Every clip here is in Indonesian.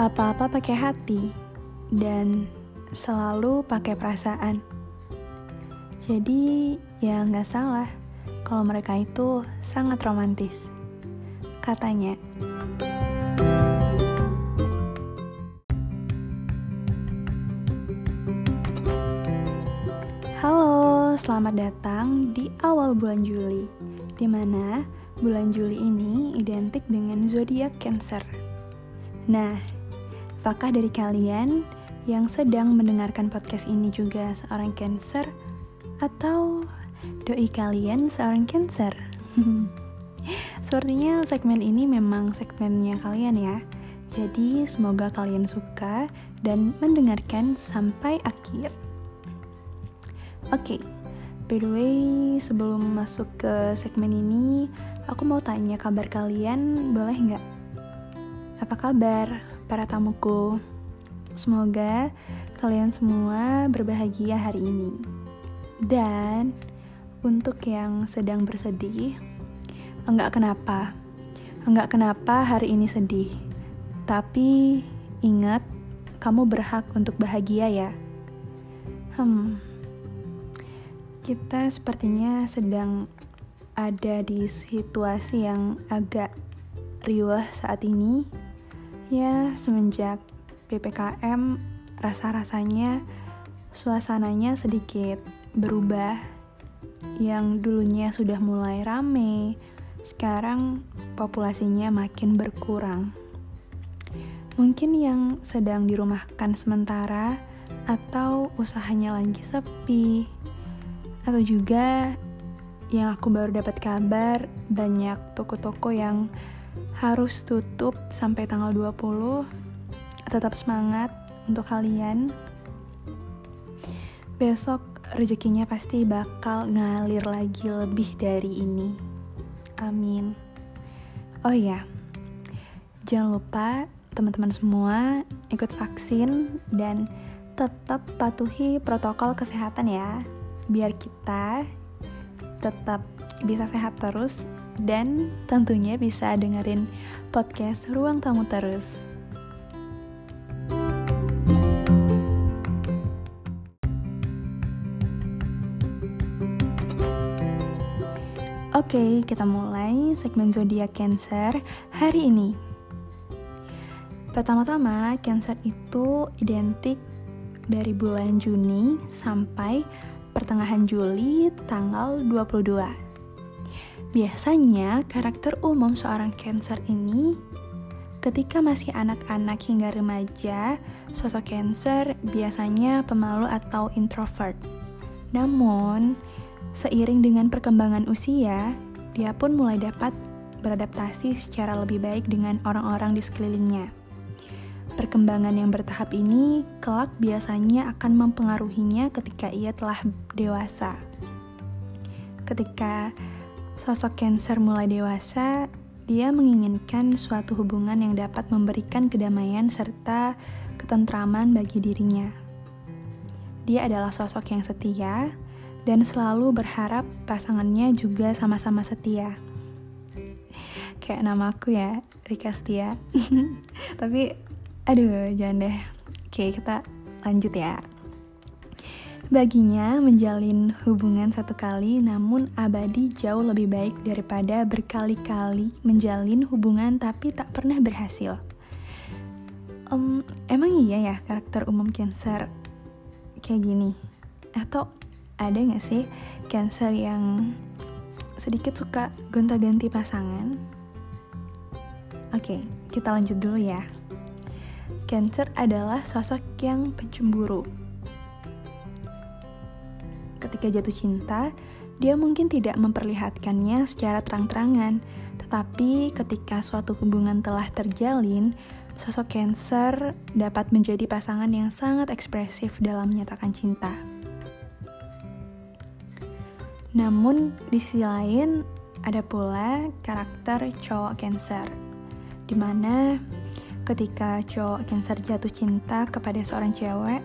apa-apa pakai hati dan selalu pakai perasaan. Jadi ya nggak salah kalau mereka itu sangat romantis, katanya. Halo, selamat datang di awal bulan Juli, di mana bulan Juli ini identik dengan zodiak Cancer. Nah, apakah dari kalian yang sedang mendengarkan podcast ini juga seorang Cancer? Atau doi kalian seorang Cancer? Sepertinya segmen ini memang segmennya kalian ya. Jadi semoga kalian suka dan mendengarkan sampai akhir. Oke, by the way, sebelum masuk ke segmen ini, aku mau tanya kabar kalian, boleh nggak? Apa kabar para tamuku? Semoga kalian semua berbahagia hari ini. Dan untuk yang sedang bersedih, enggak kenapa hari ini sedih. Tapi ingat, kamu berhak untuk bahagia ya. Kita sepertinya sedang ada di situasi yang agak riuh saat ini. Ya, semenjak PPKM rasa-rasanya suasananya sedikit berubah. Yang dulunya sudah mulai rame, sekarang populasinya makin berkurang. Mungkin yang sedang dirumahkan sementara, atau usahanya lagi sepi, atau juga yang aku baru dapat kabar, banyak toko-toko yang harus tutup sampai tanggal 20. Tetap semangat untuk kalian. Besok rezekinya pasti bakal ngalir lagi lebih dari ini. Amin. Oh ya, jangan lupa teman-teman semua ikut vaksin dan tetap patuhi protokol kesehatan ya, biar kita tetap bisa sehat terus dan tentunya bisa dengerin podcast Ruang Tamu terus. Oke, kita mulai segmen zodiak Cancer hari ini. Pertama-tama, Cancer itu identik dari bulan Juni sampai pertengahan Juli tanggal 22. Biasanya karakter umum seorang Cancer ini, ketika masih anak-anak hingga remaja, sosok Cancer biasanya pemalu atau introvert. Namun, seiring dengan perkembangan usia, dia pun mulai dapat beradaptasi secara lebih baik dengan orang-orang di sekelilingnya. Perkembangan yang bertahap ini kelak biasanya akan mempengaruhinya ketika ia telah dewasa. Ketika sosok Cancer mulai dewasa, dia menginginkan suatu hubungan yang dapat memberikan kedamaian serta ketentraman bagi dirinya. Dia adalah sosok yang setia dan selalu berharap pasangannya juga sama-sama setia. Kayak nama aku ya, Rika Setia. Tapi, aduh, jangan deh. Oke, kita lanjut ya. Baginya, menjalin hubungan satu kali namun abadi jauh lebih baik daripada berkali-kali menjalin hubungan tapi tak pernah berhasil. Emang iya ya karakter umum Cancer kayak gini? Atau ada gak sih Cancer yang sedikit suka gonta-ganti pasangan? Oke, kita lanjut dulu ya. Cancer adalah sosok yang pencemburu. Ketika jatuh cinta, dia mungkin tidak memperlihatkannya secara terang-terangan. Tetapi ketika suatu hubungan telah terjalin, sosok Cancer dapat menjadi pasangan yang sangat ekspresif dalam menyatakan cinta. Namun, di sisi lain, ada pula karakter cowok Cancer, di mana ketika cowok Cancer jatuh cinta kepada seorang cewek,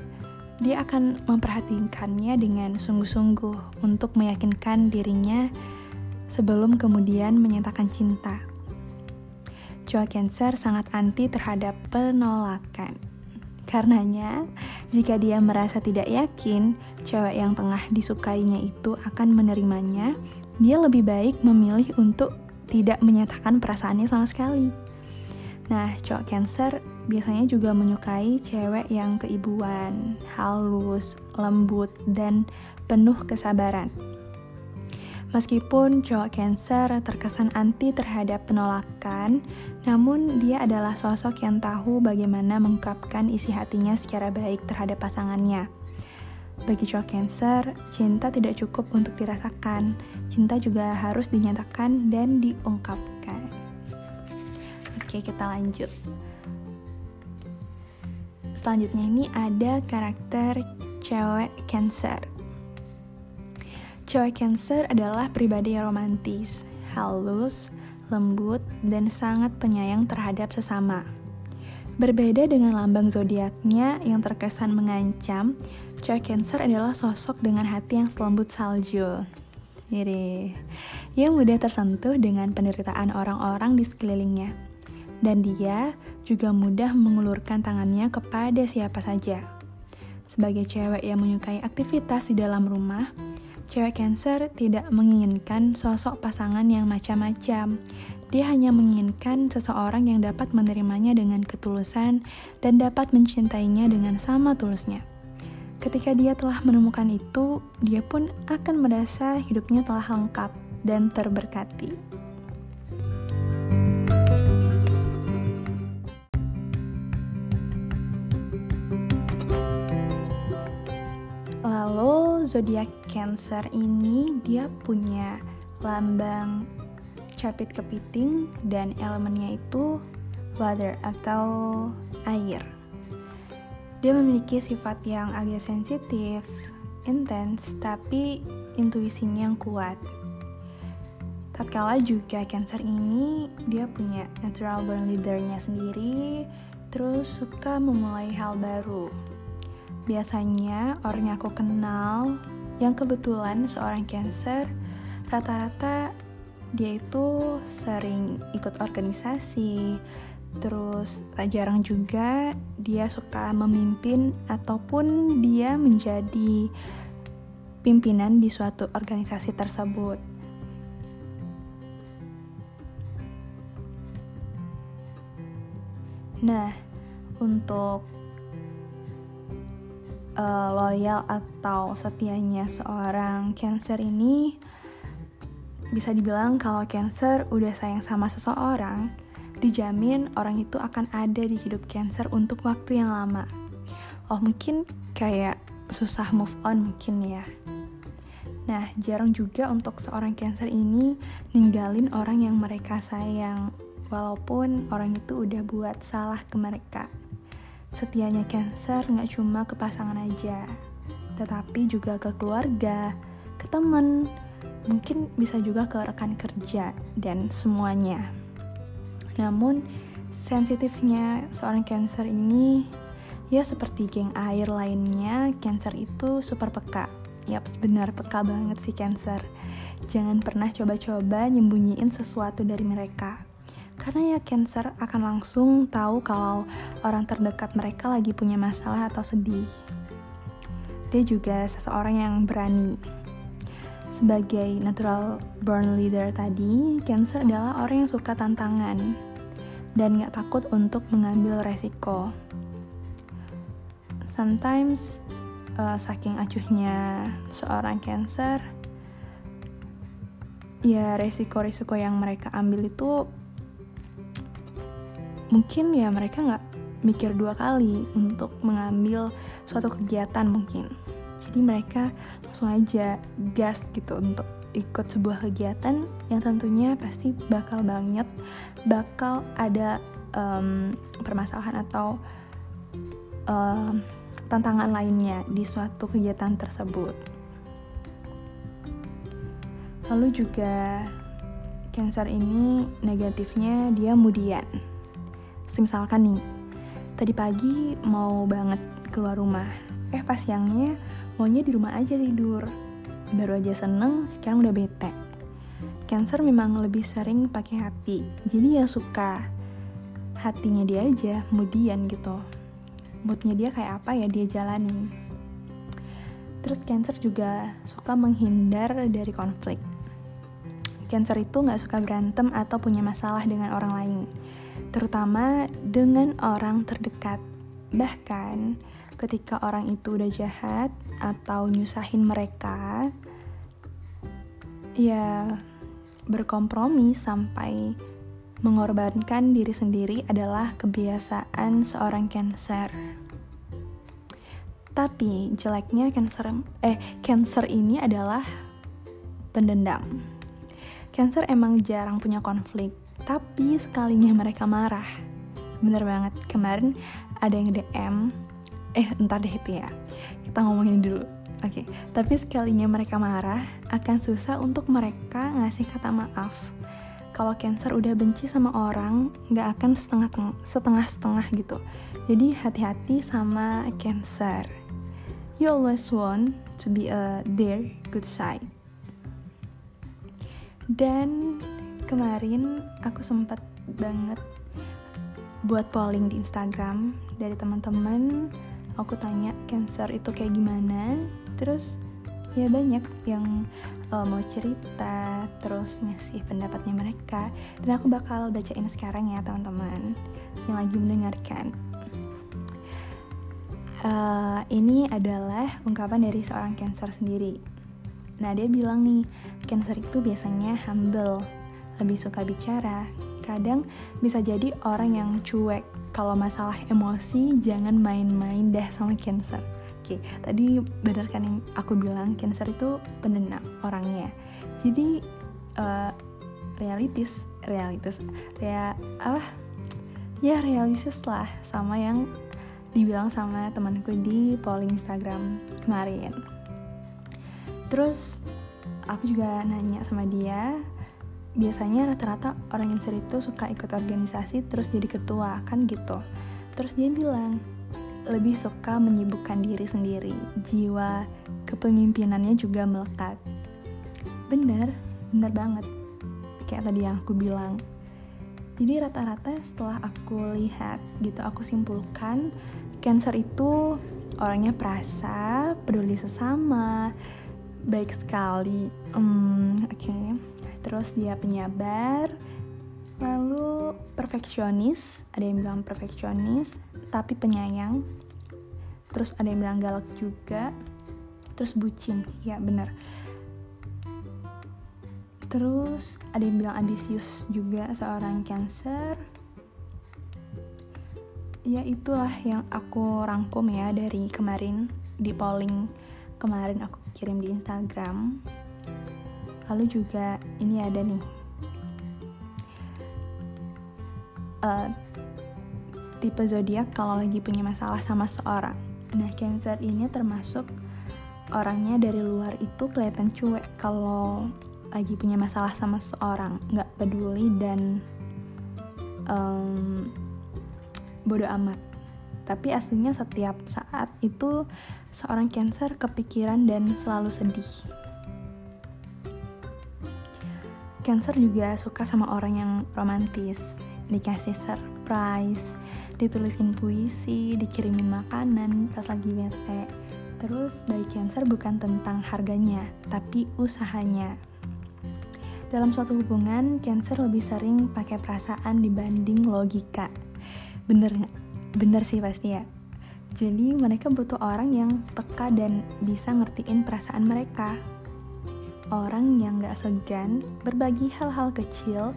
dia akan memperhatikannya dengan sungguh-sungguh untuk meyakinkan dirinya sebelum kemudian menyatakan cinta. Cua Cancer sangat anti terhadap penolakan. Karenanya, jika dia merasa tidak yakin cewek yang tengah disukainya itu akan menerimanya, dia lebih baik memilih untuk tidak menyatakan perasaannya sama sekali. Nah, cowok Cancer biasanya juga menyukai cewek yang keibuan, halus, lembut, dan penuh kesabaran. Meskipun cowok Cancer terkesan anti terhadap penolakan, namun dia adalah sosok yang tahu bagaimana mengungkapkan isi hatinya secara baik terhadap pasangannya. Bagi cowok Cancer, cinta tidak cukup untuk dirasakan. Cinta juga harus dinyatakan dan diungkapkan. Oke, kita lanjut. Selanjutnya ini ada karakter cewek Cancer. Cewek Cancer adalah pribadi yang romantis, halus, lembut, dan sangat penyayang terhadap sesama. Berbeda dengan lambang zodiaknya yang terkesan mengancam, cewek Cancer adalah sosok dengan hati yang selembut salju. Jadi, ia mudah tersentuh dengan penderitaan orang-orang di sekelilingnya. Dan dia juga mudah mengulurkan tangannya kepada siapa saja. Sebagai cewek yang menyukai aktivitas di dalam rumah, cewek Cancer tidak menginginkan sosok pasangan yang macam-macam. Dia hanya menginginkan seseorang yang dapat menerimanya dengan ketulusan dan dapat mencintainya dengan sama tulusnya. Ketika dia telah menemukan itu, dia pun akan merasa hidupnya telah lengkap dan terberkati. Lalu, zodiak Cancer ini dia punya lambang capit kepiting dan elemennya itu water atau air. Dia memiliki sifat yang agak sensitif, intens, tapi intuisinya yang kuat. Tatkala juga Cancer ini dia punya natural born leader-nya sendiri, terus suka memulai hal baru. Biasanya orang yang aku kenal yang kebetulan seorang Cancer, rata-rata dia itu sering ikut organisasi, terus tak jarang juga dia suka memimpin ataupun dia menjadi pimpinan di suatu organisasi tersebut. Nah, untuk loyal atau setianya seorang Cancer ini, bisa dibilang kalau Cancer udah sayang sama seseorang, dijamin orang itu akan ada di hidup Cancer untuk waktu yang lama. Oh, mungkin kayak susah move on mungkin ya. Nah, jarang juga untuk seorang Cancer ini ninggalin orang yang mereka sayang, walaupun orang itu udah buat salah ke mereka. Setianya Cancer gak cuma ke pasangan aja, tetapi juga ke keluarga, ke teman, mungkin bisa juga ke rekan kerja, dan semuanya. Namun, sensitifnya seorang Cancer ini, ya seperti geng air lainnya, Cancer itu super peka. Yaps, benar peka banget sih Cancer. Jangan pernah coba-coba nyembunyiin sesuatu dari mereka. Karena ya Cancer akan langsung tahu kalau orang terdekat mereka lagi punya masalah atau sedih. Dia juga seseorang yang berani. Sebagai natural born leader tadi, Cancer adalah orang yang suka tantangan dan gak takut untuk mengambil resiko. Sometimes, saking acuhnya seorang Cancer, ya resiko-resiko yang mereka ambil itu mungkin ya mereka gak mikir dua kali untuk mengambil suatu kegiatan mungkin. Jadi mereka langsung aja gas gitu untuk ikut sebuah kegiatan yang tentunya pasti bakal ada permasalahan atau tantangan lainnya di suatu kegiatan tersebut. Lalu juga Cancer ini negatifnya dia mudian. Misalkan nih, tadi pagi mau banget keluar rumah, pas siangnya maunya di rumah aja tidur. Baru aja seneng, sekarang udah bete. Cancer memang lebih sering pakai hati, jadi ya suka hatinya dia aja, kemudian gitu. Moodnya dia kayak apa ya dia jalanin. Terus Cancer juga suka menghindar dari konflik. Cancer itu gak suka berantem atau punya masalah dengan orang lain, terutama dengan orang terdekat. Bahkan ketika orang itu udah jahat atau nyusahin mereka, ya berkompromi sampai mengorbankan diri sendiri adalah kebiasaan seorang Cancer. Tapi jeleknya Cancer ini adalah pendendam. Cancer emang jarang punya konflik, tapi sekalinya mereka marah. Bener banget, kemarin ada yang DM, entar deh itu ya, kita ngomongin dulu. Oke. Tapi sekalinya mereka marah, akan susah untuk mereka ngasih kata maaf. Kalau Cancer udah benci sama orang, gak akan setengah-setengah gitu. Jadi hati-hati sama Cancer. You always want to be their good side. Dan kemarin aku sempat banget buat polling di Instagram dari teman-teman. Aku tanya Cancer itu kayak gimana. Terus ya banyak yang mau cerita, terus ngasih pendapatnya mereka. Dan aku bakal bacain sekarang ya teman-teman yang lagi mendengarkan. Ini adalah ungkapan dari seorang Cancer sendiri. Nah, dia bilang nih, Cancer itu biasanya humble, lebih suka bicara. Kadang bisa jadi orang yang cuek. Kalau masalah emosi, jangan main-main dah sama Cancer. Oke, tadi benar kan yang aku bilang, Cancer itu pendendam orangnya. Jadi, realistis lah sama yang dibilang sama temanku di polling Instagram kemarin. Terus aku juga nanya sama dia, biasanya rata-rata orang Cancer itu suka ikut organisasi terus jadi ketua, kan gitu. Terus dia bilang, lebih suka menyibukkan diri sendiri, jiwa kepemimpinannya juga melekat. Bener banget, kayak tadi yang aku bilang. Jadi rata-rata setelah aku lihat gitu, aku simpulkan Cancer itu orangnya perasa, peduli sesama, baik sekali, okay. Terus dia penyabar, lalu perfeksionis, ada yang bilang perfeksionis, tapi penyayang. Terus ada yang bilang galak juga, terus bucin, ya benar. Terus ada yang bilang ambisius juga seorang Cancer. Ya itulah yang aku rangkum ya dari kemarin di polling. Kemarin aku kirim di Instagram. Lalu juga ini ada nih, tipe zodiak kalau lagi punya masalah sama seorang. Nah, Cancer ini termasuk orangnya dari luar itu kelihatan cuek kalau lagi punya masalah sama seorang, nggak peduli dan bodo amat. Tapi aslinya setiap saat itu seorang Cancer kepikiran dan selalu sedih. Cancer juga suka sama orang yang romantis, dikasih surprise, ditulisin puisi, dikirimin makanan pas lagi bete. Terus bagi Cancer bukan tentang harganya, tapi usahanya. Dalam suatu hubungan, Cancer lebih sering pakai perasaan dibanding logika. Bener nggak? Bener sih pasti ya. Jadi mereka butuh orang yang peka dan bisa ngertiin perasaan mereka. Orang yang gak segan, berbagi hal-hal kecil,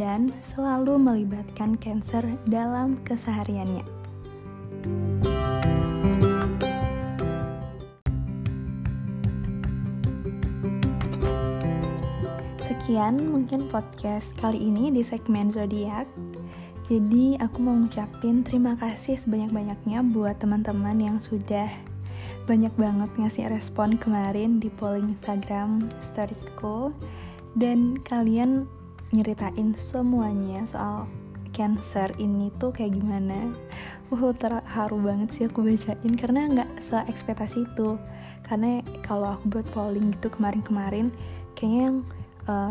dan selalu melibatkan Cancer dalam kesehariannya. Sekian mungkin podcast kali ini di segmen zodiak. Jadi aku mau ngucapin terima kasih sebanyak-banyaknya buat teman-teman yang sudah banyak banget ngasih respon kemarin di polling Instagram storiesku. Dan kalian nyeritain semuanya soal Cancer ini tuh kayak gimana. Terharu banget sih aku bacain karena gak se-ekspektasi itu. Karena kalau aku buat polling gitu kemarin-kemarin, kayaknya yang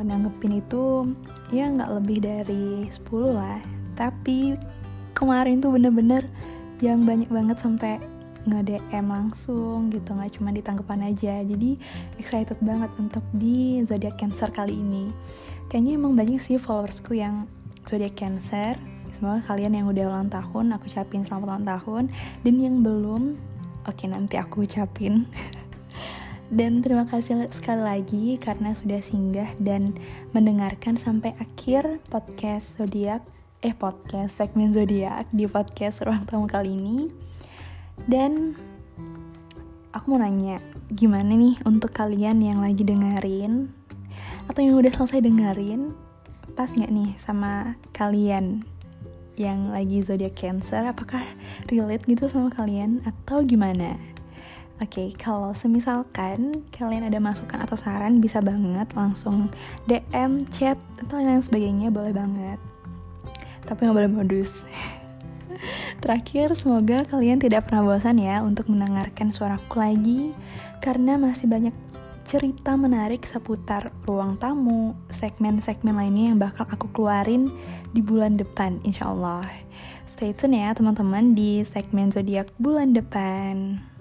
nanggepin itu ya gak lebih dari 10 lah. Tapi kemarin tuh bener-bener yang banyak banget sampai nge-DM langsung gitu, nggak cuma di tanggapan aja. Jadi excited banget untuk di zodiak Cancer kali ini. Kayaknya emang banyak sih followersku yang zodiak Cancer. Semoga kalian yang udah ulang tahun, aku ucapin selamat ulang tahun. Dan yang belum, oke, nanti aku ucapin. Dan terima kasih sekali lagi karena sudah singgah dan mendengarkan sampai akhir podcast zodiak, podcast segmen zodiak di podcast Ruang Tamu kali ini. Dan aku mau nanya, gimana nih untuk kalian yang lagi dengerin atau yang udah selesai dengerin, pas gak nih sama kalian yang lagi zodiak Cancer? Apakah relate gitu sama kalian atau gimana? Oke, kalau semisalkan kalian ada masukan atau saran, bisa banget langsung DM, chat, atau lain sebagainya, boleh banget. Tapi gak boleh modus. Terakhir, semoga kalian tidak pernah bosan ya untuk mendengarkan suaraku lagi, karena masih banyak cerita menarik seputar ruang tamu, segmen-segmen lainnya yang bakal aku keluarin di bulan depan, insyaallah. Stay tune ya teman-teman di segmen zodiak bulan depan.